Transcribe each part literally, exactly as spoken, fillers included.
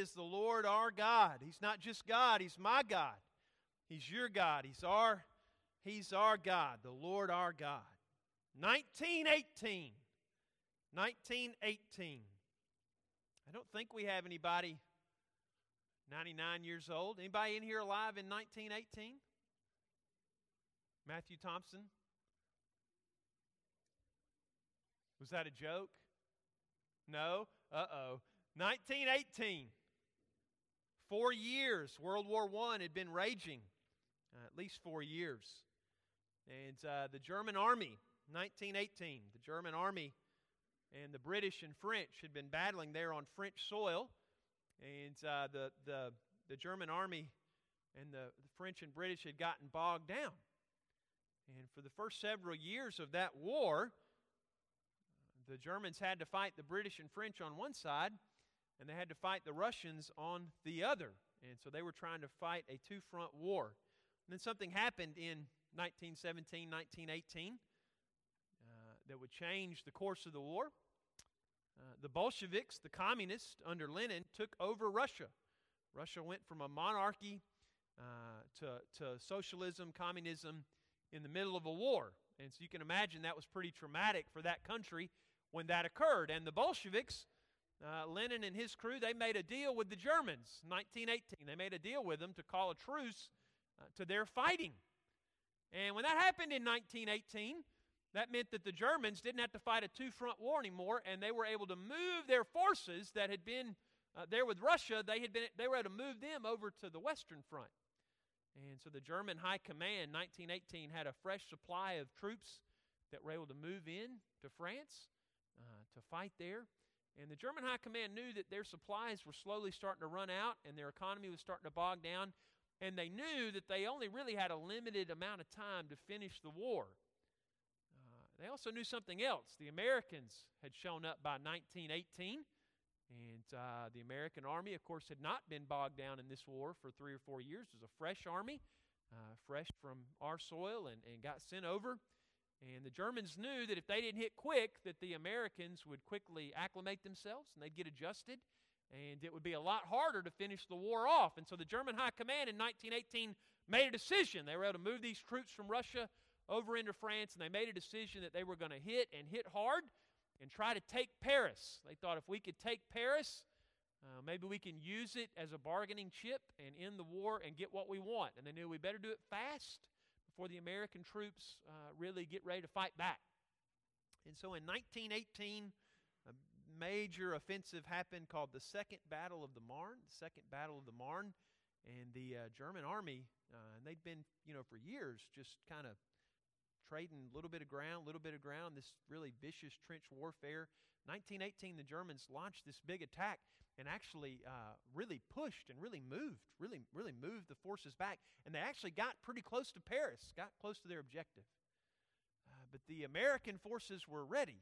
is the Lord our God. He's not just God, He's my God. He's your God. He's our, he's our God, the Lord our God. nineteen eighteen. nineteen eighteen. I don't think we have anybody ninety-nine years old. Anybody in here alive in nineteen eighteen? Matthew Thompson? Was that a joke? No? Uh-oh. nineteen eighteen. Four years. World War One had been raging. Uh, at least four years. And uh, the German army, nineteen eighteen, the German army and the British and French had been battling there on French soil. And uh, the, the, the German army and the, the French and British had gotten bogged down. And for the first several years of that war, the Germans had to fight the British and French on one side, and they had to fight the Russians on the other. And so they were trying to fight a two-front war. And then something happened in nineteen seventeen, nineteen eighteen, uh, that would change the course of the war. Uh, the Bolsheviks, the communists under Lenin, took over Russia. Russia went from a monarchy uh, to, to socialism, communism, in the middle of a war. And so you can imagine that was pretty traumatic for that country when that occurred. And the Bolsheviks, uh, Lenin and his crew, they made a deal with the Germans, nineteen eighteen. They made a deal with them to call a truce uh, to their fighting. And when that happened in nineteen eighteen, that meant that the Germans didn't have to fight a two-front war anymore, and they were able to move their forces that had been uh, there with Russia. They had been they were able to move them over to the Western Front. And so the German High Command, nineteen eighteen, had a fresh supply of troops that were able to move in to France uh, to fight there. And the German High Command knew that their supplies were slowly starting to run out, and their economy was starting to bog down. And they knew that they only really had a limited amount of time to finish the war. They also knew something else. The Americans had shown up by nineteen eighteen, and uh, the American army, of course, had not been bogged down in this war for three or four years. It was a fresh army, uh, fresh from our soil, and, and got sent over. And the Germans knew that if they didn't hit quick, that the Americans would quickly acclimate themselves, and they'd get adjusted, and it would be a lot harder to finish the war off. And so the German High Command in nineteen eighteen made a decision. They were able to move these troops from Russia over into France, and they made a decision that they were going to hit and hit hard and try to take Paris. They thought if we could take Paris, uh, maybe we can use it as a bargaining chip and end the war and get what we want. And they knew we better do it fast before the American troops uh, really get ready to fight back. And so in nineteen eighteen, a major offensive happened called the Second Battle of the Marne, the Second Battle of the Marne, and the uh, German army, uh, and they'd been, you know, for years just kind of trading a little bit of ground, little bit of ground, this really vicious trench warfare. nineteen eighteen, the Germans launched this big attack and actually uh, really pushed and really moved, really, really moved the forces back. And they actually got pretty close to Paris, got close to their objective. Uh, but the American forces were ready.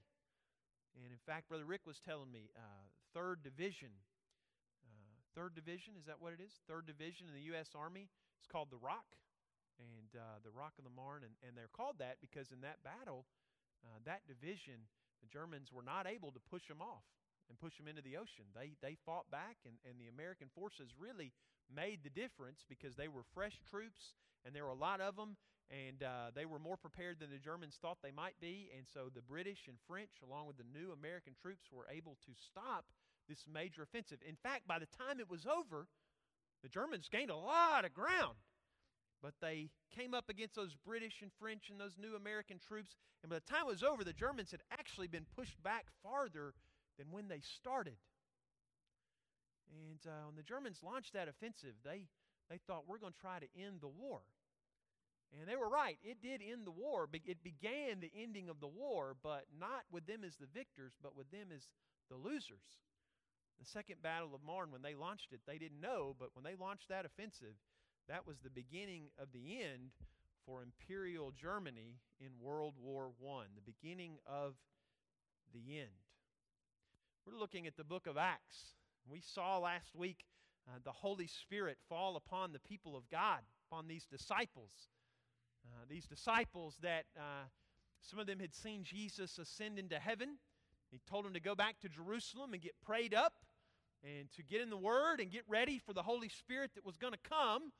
And in fact, Brother Rick was telling me, uh, Third Division, uh, Third Division, is that what it is? Third Division in the U S Army. It's called the Rock. And uh, the Rock of the Marne, and, and they're called that because in that battle, uh, that division, the Germans were not able to push them off and push them into the ocean. They they fought back, and, and the American forces really made the difference because they were fresh troops, and there were a lot of them, and uh, they were more prepared than the Germans thought they might be. And so the British and French, along with the new American troops, were able to stop this major offensive. In fact, by the time it was over, the Germans gained a lot of ground. But they came up against those British and French and those new American troops. And by the time it was over, the Germans had actually been pushed back farther than when they started. And uh, when the Germans launched that offensive, they, they thought, we're going to try to end the war. And they were right. It did end the war. Be- it began the ending of the war, but not with them as the victors, but with them as the losers. The Second Battle of Marne, when they launched it, they didn't know, but when they launched that offensive, that was the beginning of the end for Imperial Germany in World War One, the beginning of the end. We're looking at the book of Acts. We saw last week uh, the Holy Spirit fall upon the people of God, upon these disciples. Uh, these disciples that uh, some of them had seen Jesus ascend into heaven. He told them to go back to Jerusalem and get prayed up. and to get in the Word and get ready for the Holy Spirit that was going to come.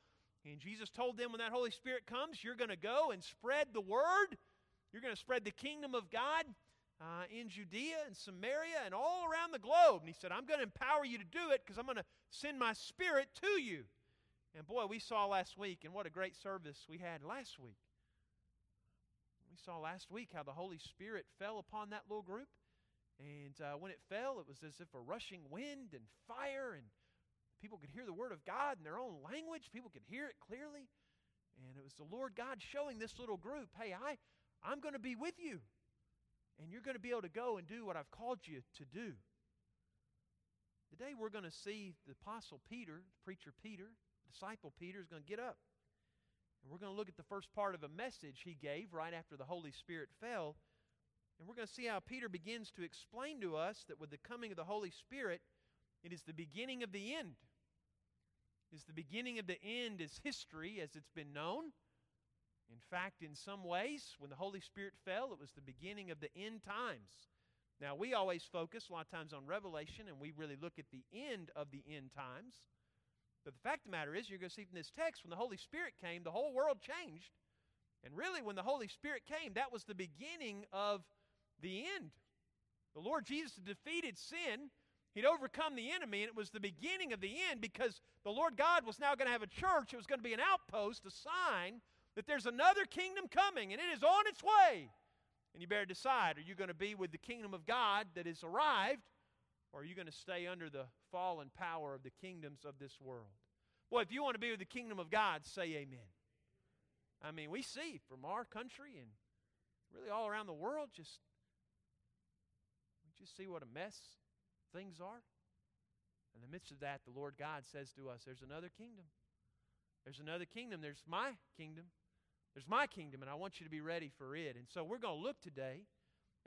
And Jesus told them, when that Holy Spirit comes, you're going to go and spread the Word. You're going to spread the kingdom of God uh, in Judea and Samaria and all around the globe. And he said, I'm going to empower you to do it because I'm going to send my Spirit to you. And boy, we saw last week, and what a great service we had last week. We saw last week how the Holy Spirit fell upon that little group. And uh, when it fell, it was as if a rushing wind and fire, and people could hear the Word of God in their own language. People could hear it clearly. And it was the Lord God showing this little group, hey, I, I'm going to be with you, and you're going to be able to go and do what I've called you to do. Today we're going to see the Apostle Peter, the preacher Peter, the disciple Peter is going to get up. And we're going to look at the first part of a message he gave right after the Holy Spirit fell. And we're going to see how Peter begins to explain to us that with the coming of the Holy Spirit, it is the beginning of the end. It is the beginning of the end as history, as it's been known. In fact, in some ways, when the Holy Spirit fell, it was the beginning of the end times. Now, we always focus a lot of times on Revelation, and we really look at the end of the end times. But the fact of the matter is, you're going to see from this text, when the Holy Spirit came, the whole world changed. And really, when the Holy Spirit came, that was the beginning of the end. The Lord Jesus defeated sin. He'd overcome the enemy, and it was the beginning of the end because the Lord God was now going to have a church. It was going to be an outpost, a sign that there's another kingdom coming, and it is on its way. And you better decide, are you going to be with the kingdom of God that has arrived, or are you going to stay under the fallen power of the kingdoms of this world? Well, if you want to be with the kingdom of God, say amen. I mean, we see from our country and really all around the world, just Just see what a mess things are. In the midst of that, the Lord God says to us, there's another kingdom. There's another kingdom. There's my kingdom. There's my kingdom, and I want you to be ready for it. And so we're going to look today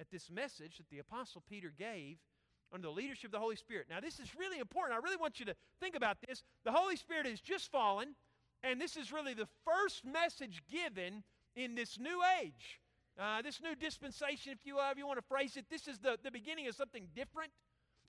at this message that the Apostle Peter gave under the leadership of the Holy Spirit. Now, this is really important. I really want you to think about this. The Holy Spirit has just fallen, and this is really the first message given in this new age. Uh, this new dispensation, if you, uh, if you want to phrase it, this is the, the beginning of something different.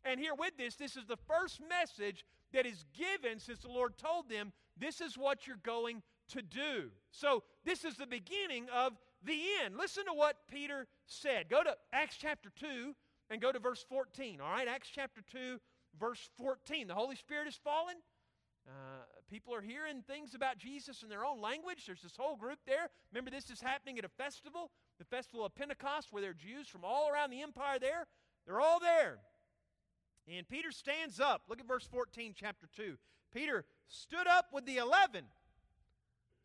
And here with this, this is the first message that is given since the Lord told them, this is what you're going to do. So this is the beginning of the end. Listen to what Peter said. Go to Acts chapter two and go to verse fourteen, all right? Acts chapter two, verse fourteen. The Holy Spirit has fallen. Uh, people are hearing things about Jesus in their own language. There's this whole group there. Remember, this is happening at a festival. The festival of Pentecost, where there are Jews from all around the empire there. They're all there. And Peter stands up. Look at verse fourteen, chapter two. Peter stood up with the eleven.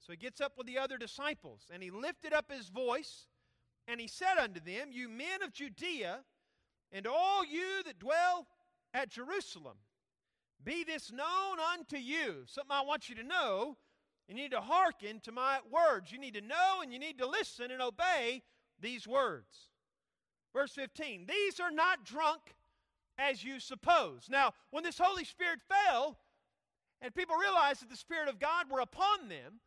So he gets up with the other disciples. And he lifted up his voice, and he said unto them, you men of Judea, and all you that dwell at Jerusalem, be this known unto you. Something I want you to know. You need to hearken to my words. You need to know and you need to listen and obey these words. Verse fifteen, these are not drunk as you suppose. Now, when this Holy Spirit fell and people realized that the Spirit of God were upon them,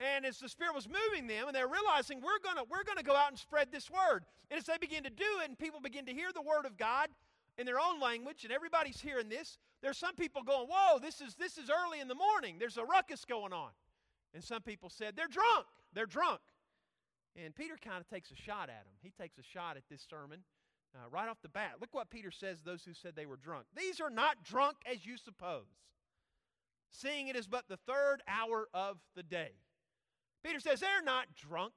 and as the Spirit was moving them, and they're realizing we're going to we're going to go out and spread this word. And as they begin to do it and people begin to hear the word of God in their own language, and everybody's hearing this, there's some people going, whoa, this is, this is early in the morning. There's a ruckus going on. And some people said, they're drunk, they're drunk. And Peter kind of takes a shot at him. He takes a shot at this sermon uh, right off the bat. Look what Peter says to those who said they were drunk. These are not drunk as you suppose, seeing it is but the third hour of the day. Peter says, they're not drunk.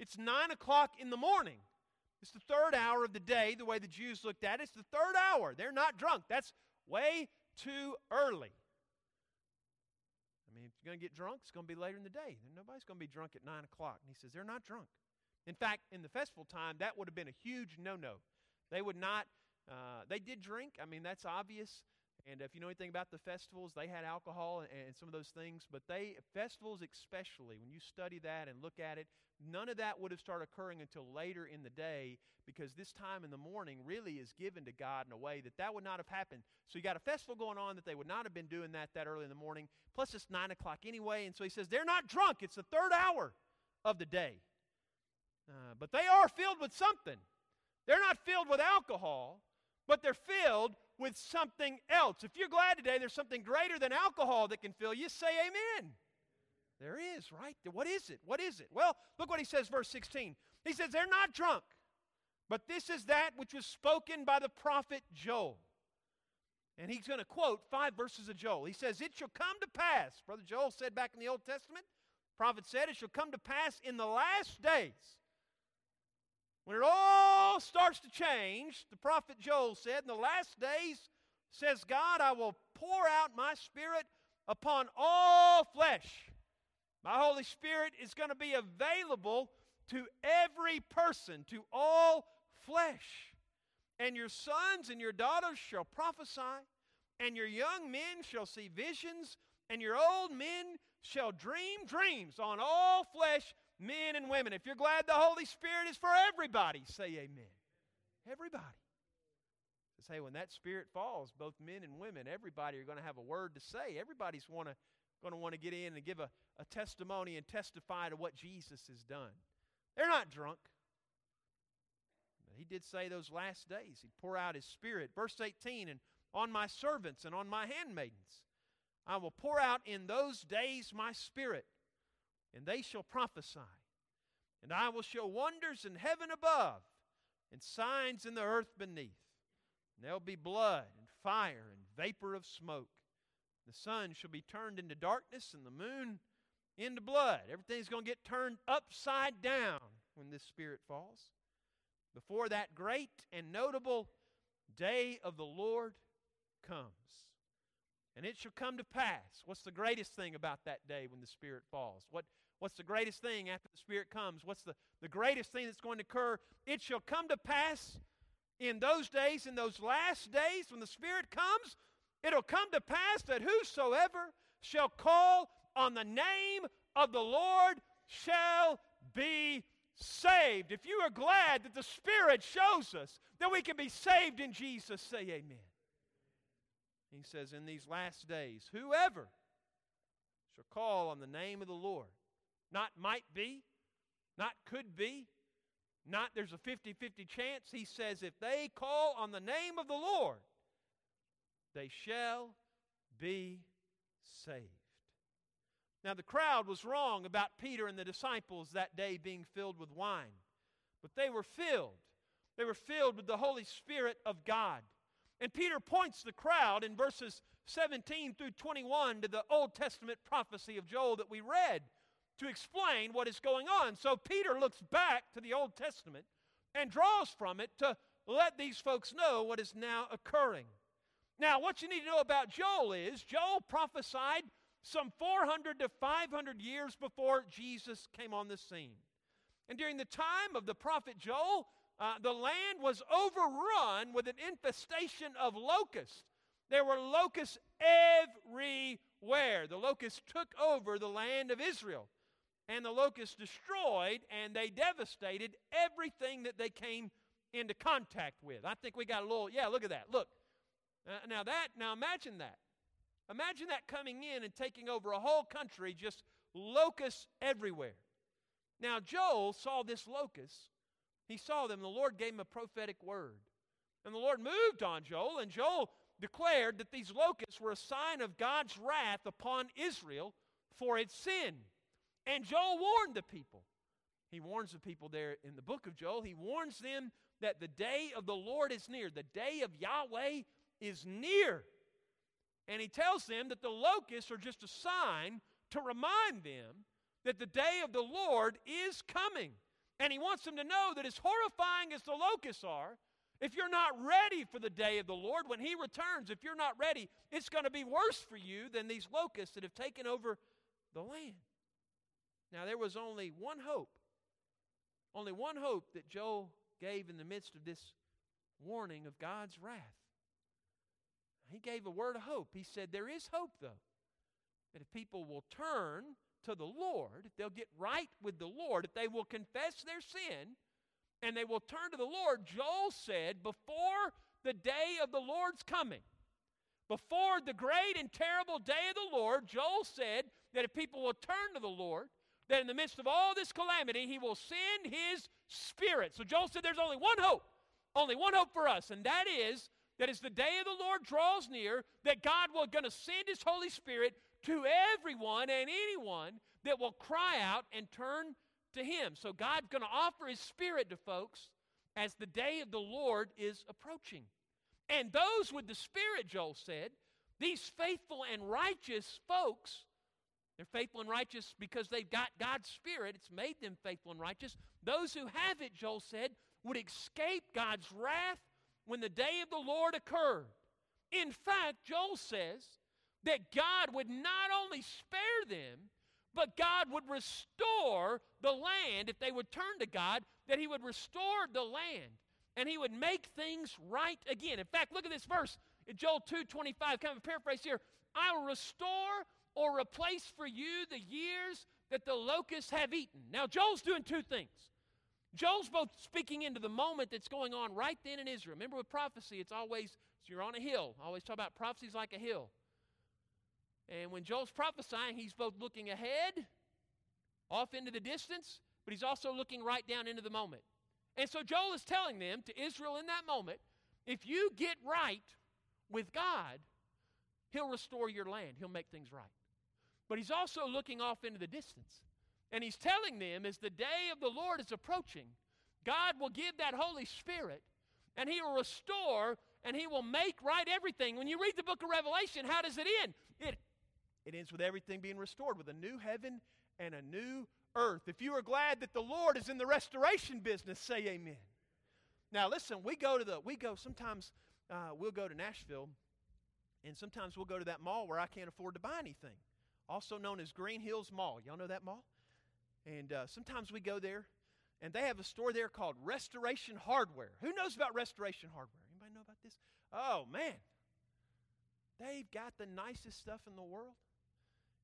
It's nine o'clock in the morning. It's the third hour of the day, the way the Jews looked at it. It's the third hour. They're not drunk. That's way too early. I mean, if you're going to get drunk, it's going to be later in the day. Nobody's going to be drunk at nine o'clock. And he says, they're not drunk. In fact, in the festival time, that would have been a huge no-no. They would not, uh, they did drink. I mean, that's obvious. And if you know anything about the festivals, they had alcohol and, and some of those things. But they, festivals especially, when you study that and look at it, none of that would have started occurring until later in the day, because this time in the morning really is given to God in a way that that would not have happened. So you got a festival going on that they would not have been doing that that early in the morning. Plus it's nine o'clock anyway. And so he says, they're not drunk. It's the third hour of the day. Uh, but they are filled with something. They're not filled with alcohol. but they're filled with something else. If you're glad today there's something greater than alcohol that can fill you, say amen. There is, right? What is it? What is it? Well, look what he says, verse sixteen. He says, they're not drunk, but this is that which was spoken by the prophet Joel. And he's going to quote five verses of Joel. He says, it shall come to pass, Brother Joel said back in the Old Testament, the prophet said, it shall come to pass in the last days. When it all starts to change, the prophet Joel said, in the last days, says God, I will pour out my spirit upon all flesh. My Holy Spirit is going to be available to every person, to all flesh. And your sons and your daughters shall prophesy, and your young men shall see visions, and your old men shall dream dreams on all flesh, men and women. If you're glad the Holy Spirit is for everybody, say amen. Everybody. Say, when that Spirit falls, both men and women, everybody are going to have a word to say. Everybody's want to going to want to get in and give a, a testimony and testify to what Jesus has done. They're not drunk. But he did say those last days he'd pour out his Spirit. Verse eighteen, and on my servants and on my handmaidens I will pour out in those days my Spirit, and they shall prophesy. And I will show wonders in heaven above and signs in the earth beneath. And there'll be blood and fire and vapor of smoke. The sun shall be turned into darkness and the moon into blood. Everything's going to get turned upside down when this Spirit falls. Before that great and notable day of the Lord comes. And it shall come to pass. What's the greatest thing about that day when the Spirit falls? What, what's the greatest thing after the Spirit comes? What's the, the greatest thing that's going to occur? It shall come to pass in those days, in those last days when the Spirit comes, it'll come to pass that whosoever shall call on the name of the Lord shall be saved. If you are glad that the Spirit shows us that we can be saved in Jesus, say amen. He says, in these last days, whoever shall call on the name of the Lord, not might be, not could be, not there's a fifty-fifty chance. He says, if they call on the name of the Lord, they shall be saved. Now, the crowd was wrong about Peter and the disciples that day being filled with wine. But they were filled. They were filled with the Holy Spirit of God. And Peter points the crowd in verses seventeen through twenty-one to the Old Testament prophecy of Joel that we read to explain what is going on. So Peter looks back to the Old Testament and draws from it to let these folks know what is now occurring. Now, what you need to know about Joel is Joel prophesied some four hundred to five hundred years before Jesus came on the scene. And during the time of the prophet Joel, uh, the land was overrun with an infestation of locusts. There were locusts everywhere. The locusts took over the land of Israel, and the locusts destroyed, and they devastated everything that they came into contact with. I think we got a little, yeah, look at that, look. Uh, now that, now imagine that. Imagine that coming in and taking over a whole country, just locusts everywhere. Now Joel saw this locust. He saw them. The Lord gave him a prophetic word. And the Lord moved on Joel, and Joel declared that these locusts were a sign of God's wrath upon Israel for its sin. And Joel warned the people. He warns the people there in the book of Joel. He warns them that the day of the Lord is near. The day of Yahweh is near. And he tells them that the locusts are just a sign to remind them that the day of the Lord is coming. And he wants them to know that as horrifying as the locusts are, if you're not ready for the day of the Lord, when he returns, if you're not ready, it's going to be worse for you than these locusts that have taken over the land. Now, there was only one hope, only one hope that Joel gave in the midst of this warning of God's wrath. He gave a word of hope. He said, there is hope, though, that if people will turn to the Lord, if they'll get right with the Lord, if they will confess their sin, and they will turn to the Lord, Joel said, before the day of the Lord's coming, before the great and terrible day of the Lord, Joel said that if people will turn to the Lord, that in the midst of all this calamity, he will send his Spirit. So Joel said there's only one hope, only one hope for us, and that is that as the day of the Lord draws near, that God will going to send his Holy Spirit to everyone and anyone that will cry out and turn to him. So God's going to offer his Spirit to folks as the day of the Lord is approaching. And those with the Spirit, Joel said, these faithful and righteous folks, they're faithful and righteous because they've got God's Spirit. It's made them faithful and righteous. Those who have it, Joel said, would escape God's wrath when the day of the Lord occurred. In fact, Joel says that God would not only spare them, but God would restore the land if they would turn to God, that he would restore the land and he would make things right again. In fact, look at this verse in Joel two twenty-five, kind of a paraphrase here. I will restore or replace for you the years that the locusts have eaten. Now, Joel's doing two things. Joel's both speaking into the moment that's going on right then in Israel. Remember with prophecy, it's always, you're on a hill. I always talk about prophecies like a hill. And when Joel's prophesying, he's both looking ahead, off into the distance, but he's also looking right down into the moment. And so Joel is telling them, to Israel in that moment, if you get right with God, he'll restore your land. He'll make things right. But he's also looking off into the distance. And he's telling them, as the day of the Lord is approaching, God will give that Holy Spirit, and he will restore, and he will make right everything. When you read the book of Revelation, how does it end? It It ends with everything being restored, with a new heaven and a new earth. If you are glad that the Lord is in the restoration business, say amen. Now listen, we go to the, we go, sometimes uh, we'll go to Nashville, and sometimes we'll go to that mall where I can't afford to buy anything, also known as Green Hills Mall. Y'all know that mall? And uh, sometimes we go there, and they have a store there called Restoration Hardware. Who knows about Restoration Hardware? Anybody know about this? Oh, man. They've got the nicest stuff in the world.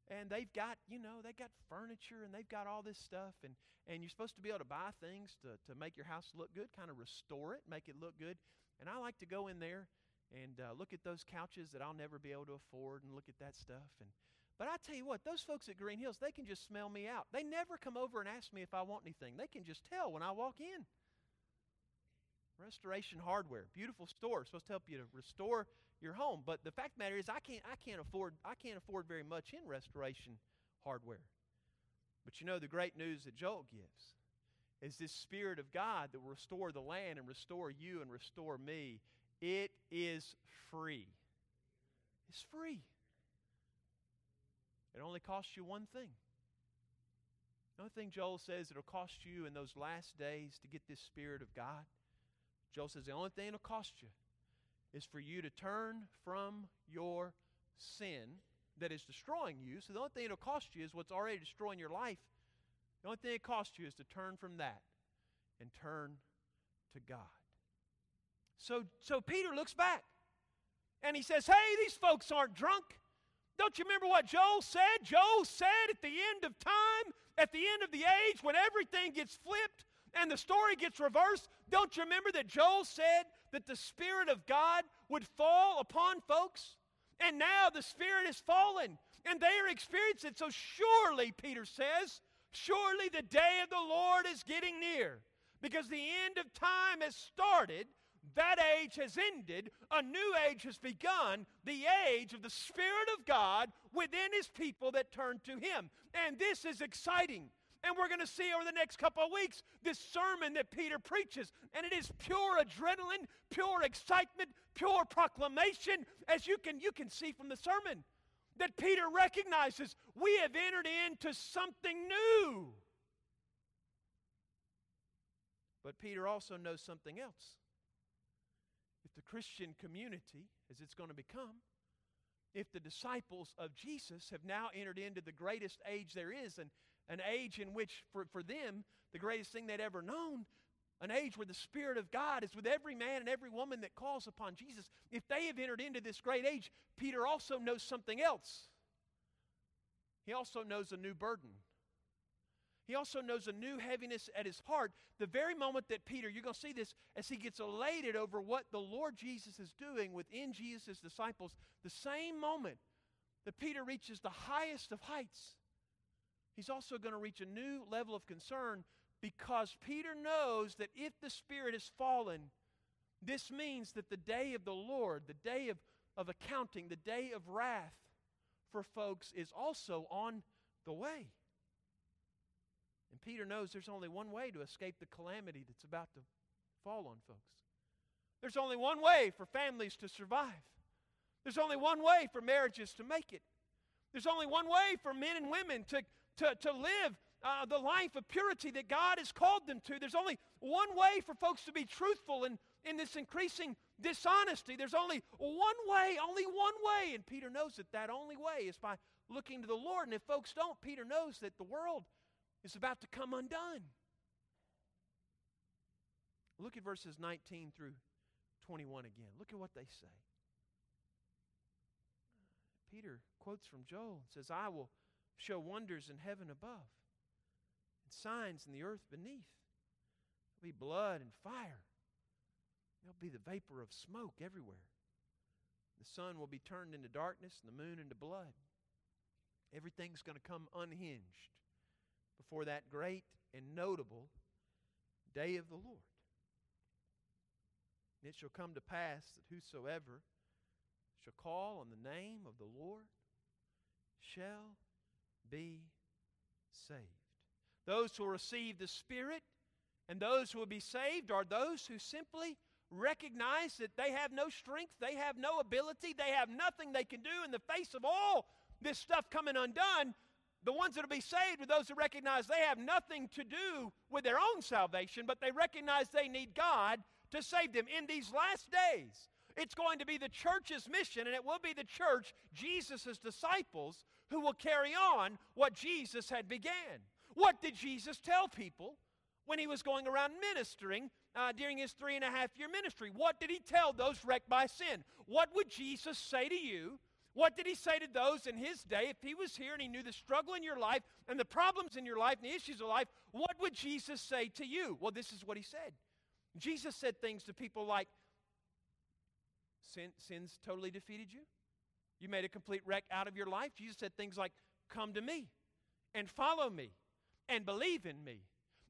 And they've got, you know, they've got furniture and they've got all this stuff. And, and you're supposed to be able to buy things to, to make your house look good, kind of restore it, make it look good. And I like to go in there and uh, look at those couches that I'll never be able to afford and look at that stuff. And But I tell you what, those folks at Green Hills, they can just smell me out. They never come over and ask me if I want anything. They can just tell when I walk in. Restoration Hardware, beautiful store, supposed to help you to restore your home. But the fact of the matter is, I can't, I can't afford, I can't afford very much in Restoration Hardware. But you know, the great news that Joel gives is this Spirit of God that will restore the land and restore you and restore me. It is free. It's free. It only costs you one thing. The only thing Joel says it'll cost you in those last days to get this Spirit of God, Joel says the only thing it'll cost you is for you to turn from your sin that is destroying you. So the only thing it'll cost you is what's already destroying your life. The only thing it costs you is to turn from that and turn to God. So, so Peter looks back and he says, hey, these folks aren't drunk. Don't you remember what Joel said? Joel said at the end of time, at the end of the age, when everything gets flipped, and the story gets reversed. Don't you remember that Joel said that the Spirit of God would fall upon folks? And now the Spirit has fallen, and they are experiencing it. So surely, Peter says, surely the day of the Lord is getting near. Because the end of time has started, that age has ended, a new age has begun, the age of the Spirit of God within His people that turn to Him. And this is exciting. And we're going to see over the next couple of weeks this sermon that Peter preaches. And it is pure adrenaline, pure excitement, pure proclamation. As you can, you can see from the sermon that Peter recognizes we have entered into something new. But Peter also knows something else. If the Christian community, as it's going to become, if the disciples of Jesus have now entered into the greatest age there is, and an age in which, for, for them, the greatest thing they'd ever known, an age where the Spirit of God is with every man and every woman that calls upon Jesus. If they have entered into this great age, Peter also knows something else. He also knows a new burden. He also knows a new heaviness at his heart. The very moment that Peter, you're going to see this, as he gets elated over what the Lord Jesus is doing within Jesus' disciples, the same moment that Peter reaches the highest of heights, he's also going to reach a new level of concern because Peter knows that if the Spirit has fallen, This means that the day of the Lord, the day of, of accounting, the day of wrath for folks is also on the way. And Peter knows there's only one way to escape the calamity that's about to fall on folks. There's only one way for families to survive. There's only one way for marriages to make it. There's only one way for men and women to, to, to live uh, the life of purity that God has called them to. There's only one way for folks to be truthful in, in this increasing dishonesty. There's only one way, only one way. And Peter knows that that only way is by looking to the Lord. And if folks don't, Peter knows that the world is about to come undone. Look at verses nineteen through twenty-one again. Look at what they say. Peter quotes from Joel and says, "I will show wonders in heaven above and signs in the earth beneath. There'll be blood and fire. There'll be the vapor of smoke everywhere. The sun will be turned into darkness and the moon into blood. Everything's going to come unhinged before that great and notable day of the Lord. And it shall come to pass that whosoever shall call on the name of the Lord shall be saved." Those who will receive the Spirit and those who will be saved are those who simply recognize that they have no strength, they have no ability, they have nothing they can do in the face of all this stuff coming undone. The ones that will be saved are those who recognize they have nothing to do with their own salvation, but they recognize they need God to save them. In these last days, it's going to be the church's mission, and it will be the church, Jesus' disciples, who will carry on what Jesus had began. What did Jesus tell people when he was going around ministering uh, during his three and a half year ministry? What did he tell those wrecked by sin? What would Jesus say to you? What did he say to those in his day? If he was here and he knew the struggle in your life and the problems in your life and the issues of life, what would Jesus say to you? Well, this is what he said. Jesus said things to people like, Sin, sin's totally defeated you. You made a complete wreck out of your life. Jesus said things like, "Come to me and follow me and believe in me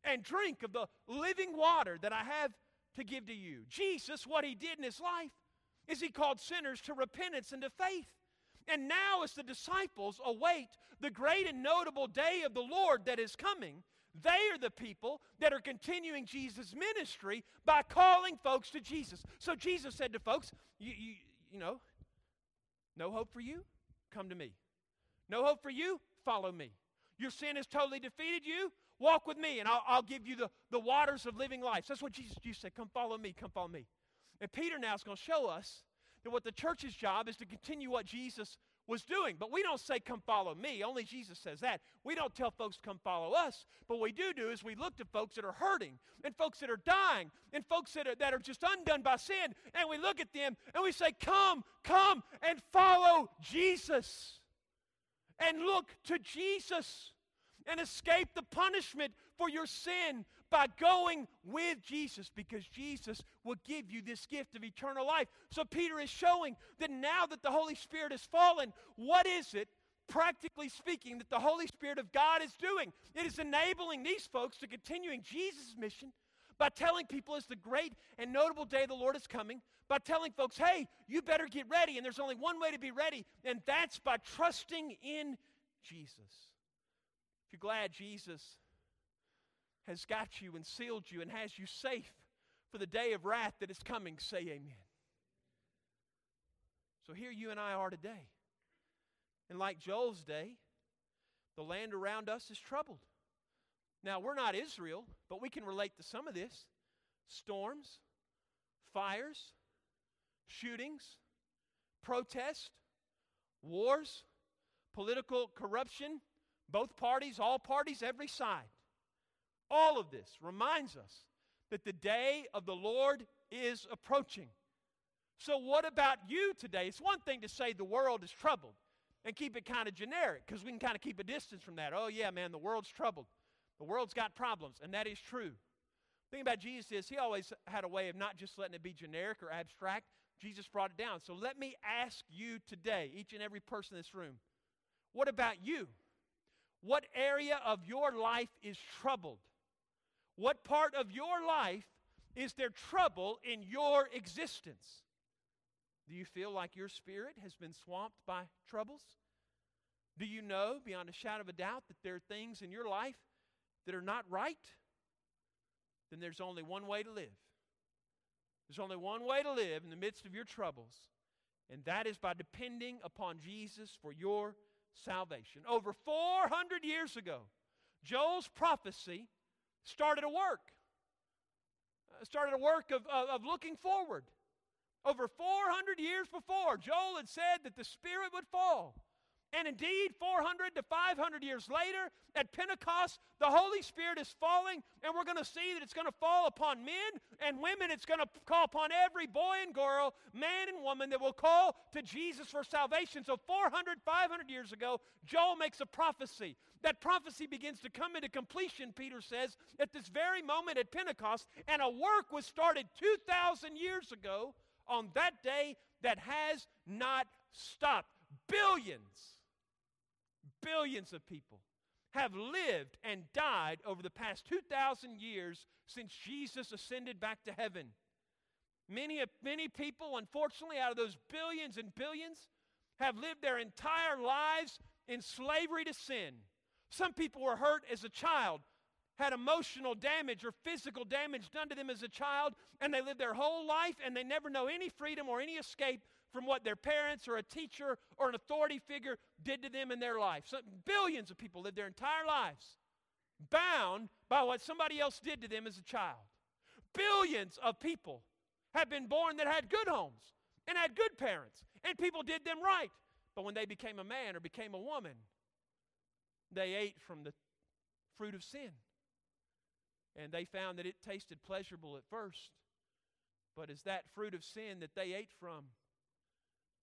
and drink of the living water that I have to give to you." Jesus, what he did in his life is he called sinners to repentance and to faith. And now as the disciples await the great and notable day of the Lord that is coming, they are the people that are continuing Jesus' ministry by calling folks to Jesus. So Jesus said to folks, you, you, you know, no hope for you? Come to me. No hope for you? Follow me. Your sin has totally defeated you? Walk with me and I'll, I'll give you the, the waters of living life. So that's what Jesus, Jesus said. Come follow me. Come follow me. And Peter now is going to show us that what the church's job is to continue what Jesus was doing. But we don't say, "Come follow me." Only Jesus says that. We don't tell folks to come follow us. But what we do do is we look to folks that are hurting and folks that are dying and folks that are, that are just undone by sin. And we look at them and we say, come, come and follow Jesus. And look to Jesus and escape the punishment for your sin by going with Jesus, because Jesus will give you this gift of eternal life. So Peter is showing that now that the Holy Spirit has fallen, what is it, practically speaking, that the Holy Spirit of God is doing? It is enabling these folks to continuing Jesus' mission by telling people as the great and notable day of the Lord is coming, by telling folks, hey, you better get ready, and there's only one way to be ready, and that's by trusting in Jesus. If you're glad Jesus has got you and sealed you and has you safe for the day of wrath that is coming, say amen. So here you and I are today. And like Joel's day, the land around us is troubled. Now, we're not Israel, but we can relate to some of this. Storms, fires, shootings, protests, wars, political corruption, both parties, all parties, every side. All of this reminds us that the day of the Lord is approaching. So what about you today? It's one thing to say the world is troubled and keep it kind of generic, because we can kind of keep a distance from that. Oh, yeah, man, the world's troubled. The world's got problems, and that is true. The thing about Jesus is he always had a way of not just letting it be generic or abstract. Jesus brought it down. So let me ask you today, each and every person in this room, what about you? What area of your life is troubled? What part of your life Is there trouble in your existence? Do you feel like your spirit has been swamped by troubles? Do you know beyond a shadow of a doubt that there are things in your life that are not right? Then there's only one way to live. There's only one way to live in the midst of your troubles, and that is by depending upon Jesus for your salvation. Over four hundred years ago, Joel's prophecy started a work. Started a work of, of, of looking forward. Over four hundred years before, Joel had said that the Spirit would fall. And indeed, four hundred to five hundred years later, at Pentecost, the Holy Spirit is falling, and we're going to see that it's going to fall upon men and women. It's going to call upon every boy and girl, man and woman that will call to Jesus for salvation. So four hundred, five hundred years ago, Joel makes a prophecy. That prophecy begins to come into completion, Peter says, at this very moment at Pentecost, and a work was started two thousand years ago on that day that has not stopped. Billions. Billions of people have lived and died over the past two thousand years since Jesus ascended back to heaven. Many, many people, unfortunately, out of those billions and billions, have lived their entire lives in slavery to sin. Some people were hurt as a child, had emotional damage or physical damage done to them as a child, and they live their whole life and they never know any freedom or any escape from what their parents or a teacher or an authority figure did to them in their life. So billions of people live their entire lives bound by what somebody else did to them as a child. Billions of people have been born that had good homes and had good parents, and people did them right. But when they became a man or became a woman, they ate from the fruit of sin. And they found that it tasted pleasurable at first. But as that fruit of sin that they ate from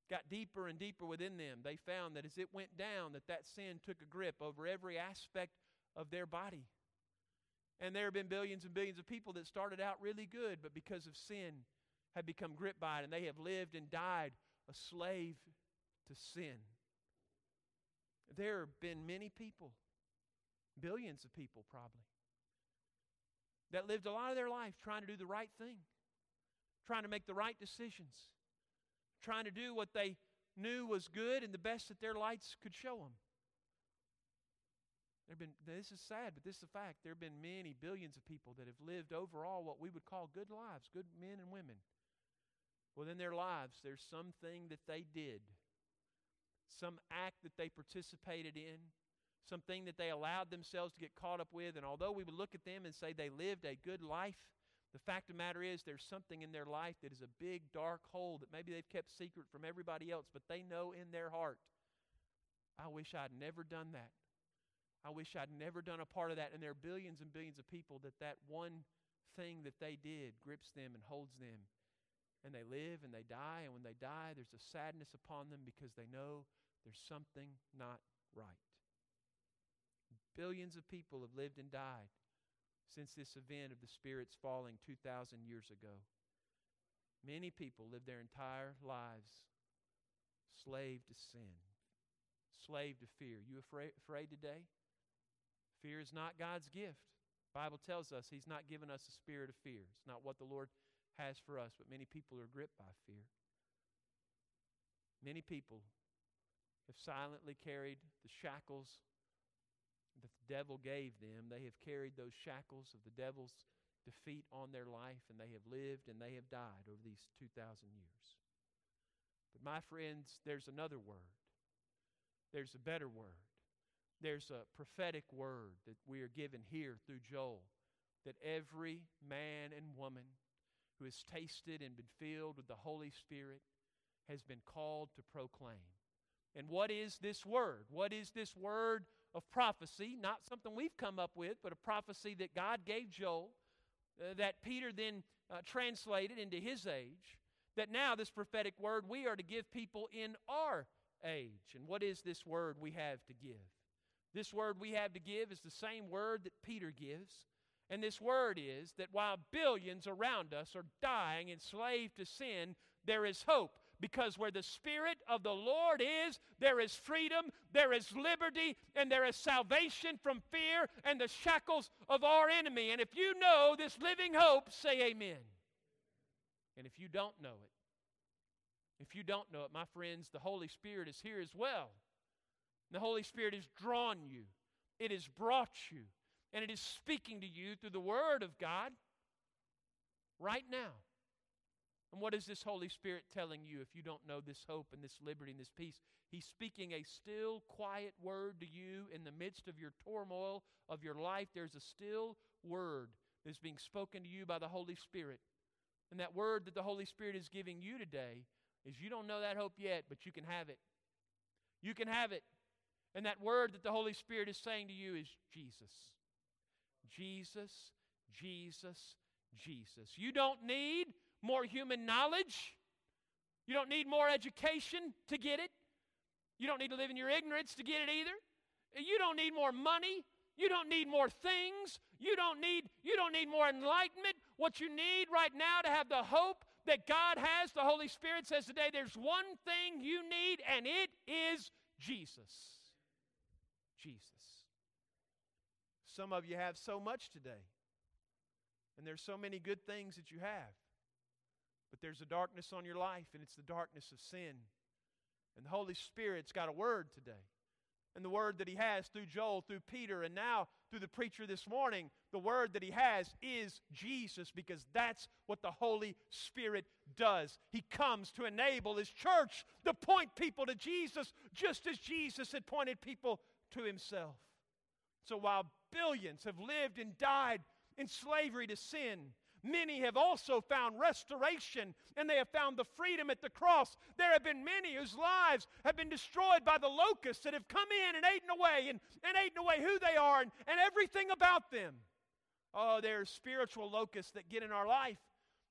got deeper and deeper within them, they found that as it went down, that that sin took a grip over every aspect of their body. And there have been billions and billions of people that started out really good, but because of sin have become gripped by it, and they have lived and died a slave to sin. There have been many people, billions of people probably, that lived a lot of their life trying to do the right thing, trying to make the right decisions, trying to do what they knew was good and the best that their lights could show them. There have been, this is sad, but this is a fact. There have been many billions of people that have lived overall what we would call good lives, good men and women. Within their lives, there's something that they did, some act that they participated in, something that they allowed themselves to get caught up with. And although we would look at them and say they lived a good life, the fact of the matter is there's something in their life that is a big dark hole that maybe they've kept secret from everybody else, but they know in their heart, I wish I'd never done that. I wish I'd never done a part of that. And there are billions and billions of people that that one thing that they did grips them and holds them. And they live and they die, and when they die, there's a sadness upon them because they know there's something not right. Billions of people have lived and died since this event of the Spirit's falling two thousand years ago. Many people lived their entire lives slave to sin, slave to fear. You afraid, afraid today? Fear is not God's gift. The Bible tells us He's not given us a spirit of fear. It's not what the Lord has for us, but many people are gripped by fear. Many people have silently carried the shackles that the devil gave them. They have carried those shackles of the devil's defeat on their life, and they have lived and they have died over these two thousand years. But my friends, there's another word. There's a better word. There's a prophetic word that we are given here through Joel, that every man and woman who has tasted and been filled with the Holy Spirit has been called to proclaim. And what is this word? What is this word of prophecy? Not something we've come up with, but a prophecy that God gave Joel, uh, that Peter then uh, translated into his age, that now this prophetic word we are to give people in our age. And what is this word we have to give? This word we have to give is the same word that Peter gives. And this word is that while billions around us are dying enslaved to sin, there is hope because where the Spirit of the Lord is, there is freedom, there is liberty, and there is salvation from fear and the shackles of our enemy. And if you know this living hope, say amen. And if you don't know it, if you don't know it, my friends, the Holy Spirit is here as well. The Holy Spirit has drawn you. It has brought you. And it is speaking to you through the Word of God right now. And what is this Holy Spirit telling you if you don't know this hope and this liberty and this peace? He's speaking a still, quiet word to you in the midst of your turmoil of your life. There's a still word that's being spoken to you by the Holy Spirit. And that word that the Holy Spirit is giving you today is you don't know that hope yet, but you can have it. You can have it. And that word that the Holy Spirit is saying to you is Jesus. Jesus, Jesus, Jesus. You don't need more human knowledge. You don't need more education to get it. You don't need to live in your ignorance to get it either. You don't need more money. You don't need more things. You don't need, you don't need more enlightenment. What you need right now to have the hope that God has, the Holy Spirit says today, there's one thing you need, and it is Jesus. Jesus. Some of you have so much today, and there's so many good things that you have. But there's a darkness on your life, and it's the darkness of sin. And the Holy Spirit's got a word today. And the word that He has through Joel, through Peter, and now through the preacher this morning, the word that He has is Jesus, because that's what the Holy Spirit does. He comes to enable His church to point people to Jesus, just as Jesus had pointed people to Himself. So while billions have lived and died in slavery to sin, many have also found restoration, and they have found the freedom at the cross. There have been many whose lives have been destroyed by the locusts that have come in and eaten away and, and eaten away who they are and, and everything about them. Oh, there are spiritual locusts that get in our life,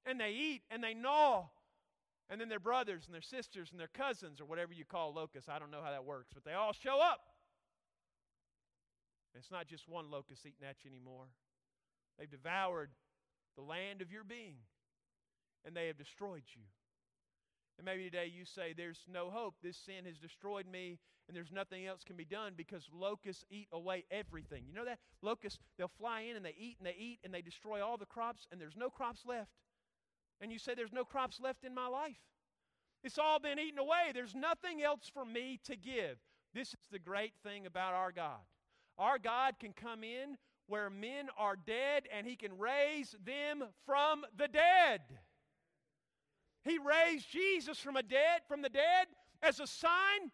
and they eat and they gnaw. And then their brothers and their sisters and their cousins, or whatever you call locusts, I don't know how that works, but they all show up. And it's not just one locust eating at you anymore. They've devoured the land of your being, and they have destroyed you. And maybe today you say, there's no hope. This sin has destroyed me, and there's nothing else can be done because locusts eat away everything. You know that? Locusts, they'll fly in, and they eat, and they eat, and they destroy all the crops, and there's no crops left. And you say, there's no crops left in my life. It's all been eaten away. There's nothing else for me to give. This is the great thing about our God. Our God can come in where men are dead, and He can raise them from the dead. He raised Jesus from a dead, from the dead as a sign.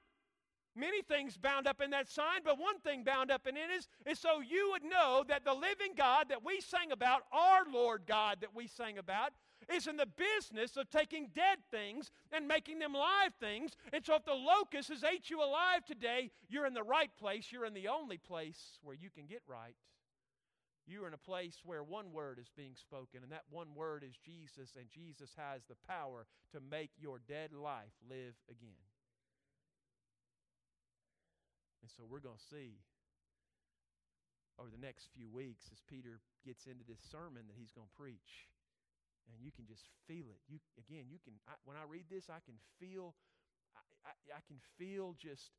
Many things bound up in that sign, but one thing bound up in it is, is so you would know that the living God that we sang about, our Lord God that we sang about, is in the business of taking dead things and making them live things. And so if the locust has ate you alive today, you're in the right place. You're in the only place where you can get right. You are in a place where one word is being spoken, and that one word is Jesus, and Jesus has the power to make your dead life live again. And so we're going to see over the next few weeks as Peter gets into this sermon that he's going to preach, and you can just feel it. You again, you can. I, when I read this, I can feel. I, I, I can feel just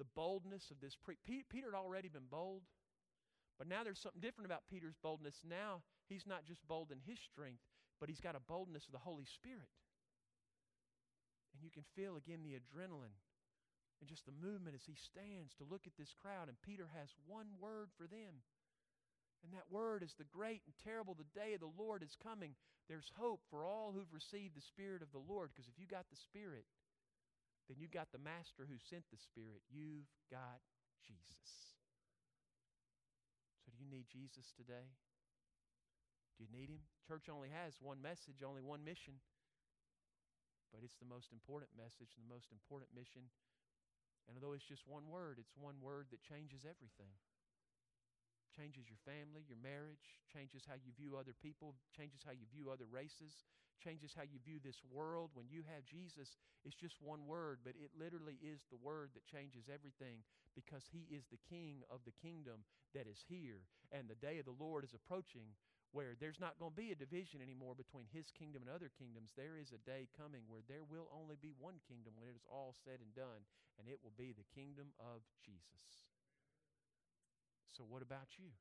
the boldness of this. Pre- Pe- Peter had already been bold. But now there's something different about Peter's boldness. Now he's not just bold in his strength, but he's got a boldness of the Holy Spirit. And you can feel again the adrenaline and just the movement as he stands to look at this crowd. And Peter has one word for them. And that word is the great and terrible, the day of the Lord is coming. There's hope for all who've received the Spirit of the Lord. Because if you got the Spirit, then you got the Master who sent the Spirit. You've got Jesus. Do you need Jesus today? Do you need Him? Church only has one message, only one mission. But it's the most important message and the most important mission. And although it's just one word, it's one word that changes everything. Changes your family, your marriage, changes how you view other people, changes how you view other races, changes how you view this world. When you have Jesus, it's just one word, but it literally is the word that changes everything, because He is the King of the kingdom that is here, and the day of the Lord is approaching where there's not going to be a division anymore between his kingdom and other kingdoms. There is a day coming where there will only be one kingdom when it is all said and done, and it will be the kingdom of Jesus. So what about you?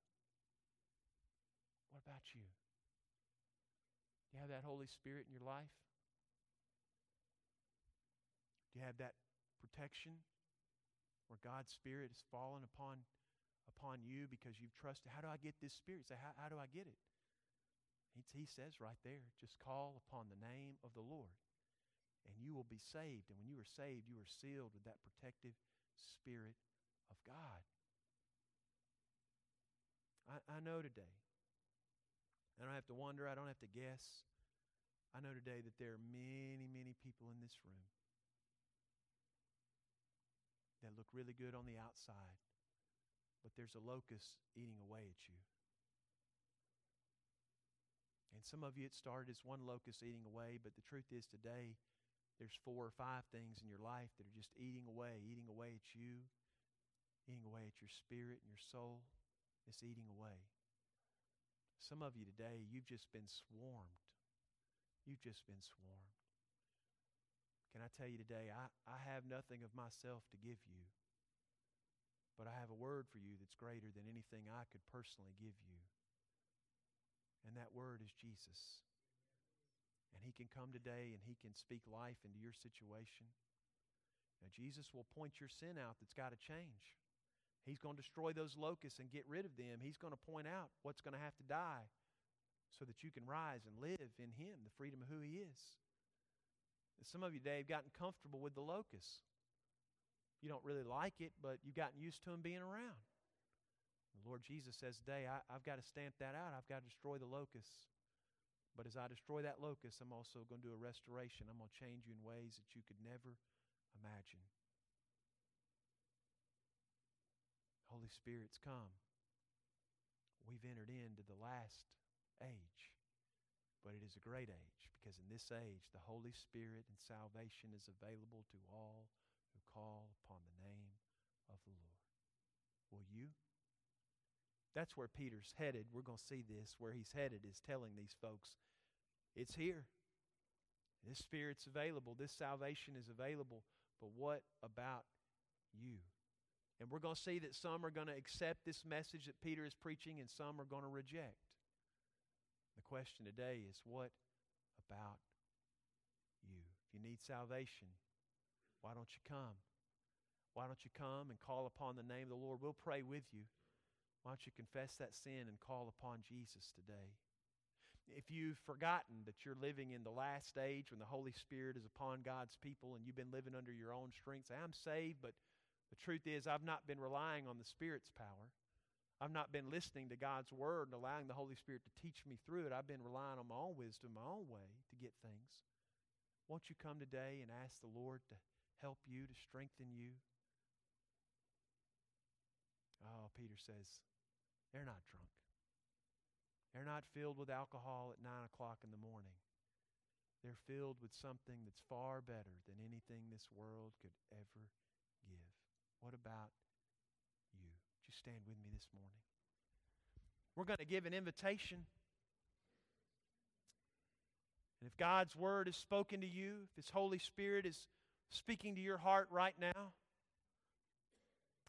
What about you? Do you have that Holy Spirit in your life? Do you have that protection where God's Spirit has fallen upon, upon you because you've trusted? How do I get this Spirit? Say, so how, how do I get it? He, he says right there, just call upon the name of the Lord and you will be saved. And when you are saved, you are sealed with that protective Spirit of God. I, I know today, I don't have to wonder, I don't have to guess. I know today that there are many, many people in this room that look really good on the outside, but there's a locust eating away at you. And some of you, it started as one locust eating away, but the truth is today, there's four or five things in your life that are just eating away, eating away at you, eating away at your spirit and your soul. It's eating away. Some of you today, you've just been swarmed. You've just been swarmed. Can I tell you today, I, I have nothing of myself to give you, but I have a word for you that's greater than anything I could personally give you. And that word is Jesus. And He can come today and He can speak life into your situation. Now, Jesus will point your sin out that's got to change. He's going to destroy those locusts and get rid of them. He's going to point out what's going to have to die so that you can rise and live in Him, the freedom of who He is. Some of you today have gotten comfortable with the locusts. You don't really like it, but you've gotten used to them being around. The Lord Jesus says today, I, I've got to stamp that out. I've got to destroy the locusts. But as I destroy that locust, I'm also going to do a restoration. I'm going to change you in ways that you could never imagine. Holy Spirit's come. We've entered into the last age, but it is a great age because in this age, the Holy Spirit and salvation is available to all who call upon the name of the Lord. Will you? That's where Peter's headed. We're going to see this. Where he's headed is telling these folks, it's here. This Spirit's available. This salvation is available. But what about you? And we're going to see that some are going to accept this message that Peter is preaching and some are going to reject. The question today is, what about you? If you need salvation, why don't you come? Why don't you come and call upon the name of the Lord? We'll pray with you. Why don't you confess that sin and call upon Jesus today? If you've forgotten that you're living in the last age when the Holy Spirit is upon God's people and you've been living under your own strength, say, I'm saved, but the truth is, I've not been relying on the Spirit's power. I've not been listening to God's Word and allowing the Holy Spirit to teach me through it. I've been relying on my own wisdom, my own way to get things. Won't you come today and ask the Lord to help you, to strengthen you? Oh, Peter says, they're not drunk. They're not filled with alcohol at nine o'clock in the morning. They're filled with something that's far better than anything this world could ever give. What about you? Would you stand with me this morning? We're going to give an invitation. And if God's Word is spoken to you, if His Holy Spirit is speaking to your heart right now,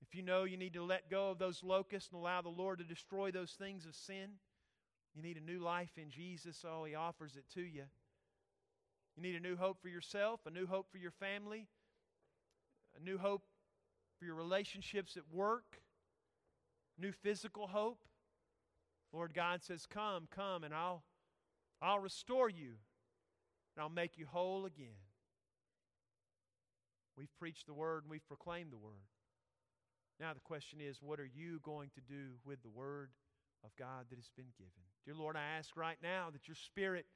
if you know you need to let go of those locusts and allow the Lord to destroy those things of sin, you need a new life in Jesus, oh, He offers it to you. You need a new hope for yourself, a new hope for your family, a new hope for your relationships at work, new physical hope. Lord God says, come, come, and I'll, I'll restore you, and I'll make you whole again. We've preached the Word, and we've proclaimed the Word. Now the question is, what are you going to do with the Word of God that has been given? Dear Lord, I ask right now that Your Spirit,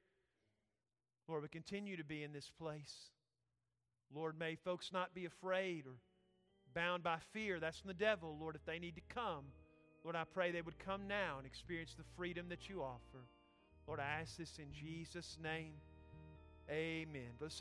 Lord, would continue to be in this place. Lord, may folks not be afraid or bound by fear. That's from the devil. Lord, if they need to come, Lord, I pray they would come now and experience the freedom that You offer. Lord, I ask this in Jesus' name. Amen. Let's